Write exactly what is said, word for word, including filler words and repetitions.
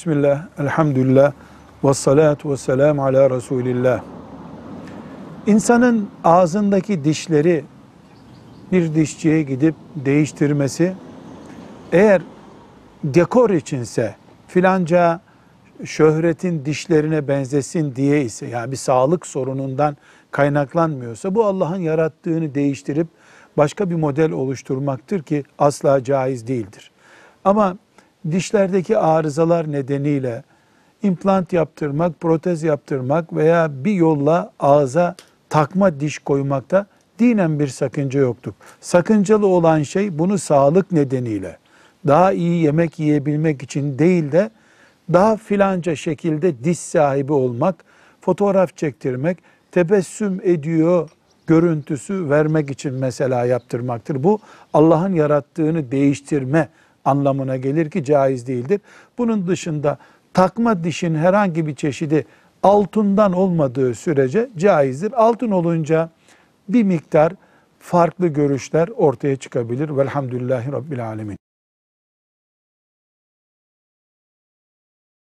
Bismillah, elhamdülillah, ve salatu ve selamu ala Resulillah. İnsanın ağzındaki dişleri bir dişçiye gidip değiştirmesi, eğer dekor içinse, filanca şöhretin dişlerine benzesin diye ise, yani bir sağlık sorunundan kaynaklanmıyorsa, bu Allah'ın yarattığını değiştirip başka bir model oluşturmaktır ki asla caiz değildir. Ama dişlerdeki arızalar nedeniyle implant yaptırmak, protez yaptırmak veya bir yolla ağza takma diş koymakta dinen bir sakınca yoktur. Sakıncalı olan şey bunu sağlık nedeniyle, daha iyi yemek yiyebilmek için değil de daha filanca şekilde diş sahibi olmak, fotoğraf çektirmek, tebessüm ediyor görüntüsü vermek için mesela yaptırmaktır. Bu Allah'ın yarattığını değiştirme anlamına gelir ki caiz değildir. Bunun dışında takma dişin herhangi bir çeşidi altından olmadığı sürece caizdir. Altın olunca bir miktar farklı görüşler ortaya çıkabilir. Velhamdülillahi Rabbil Alemin.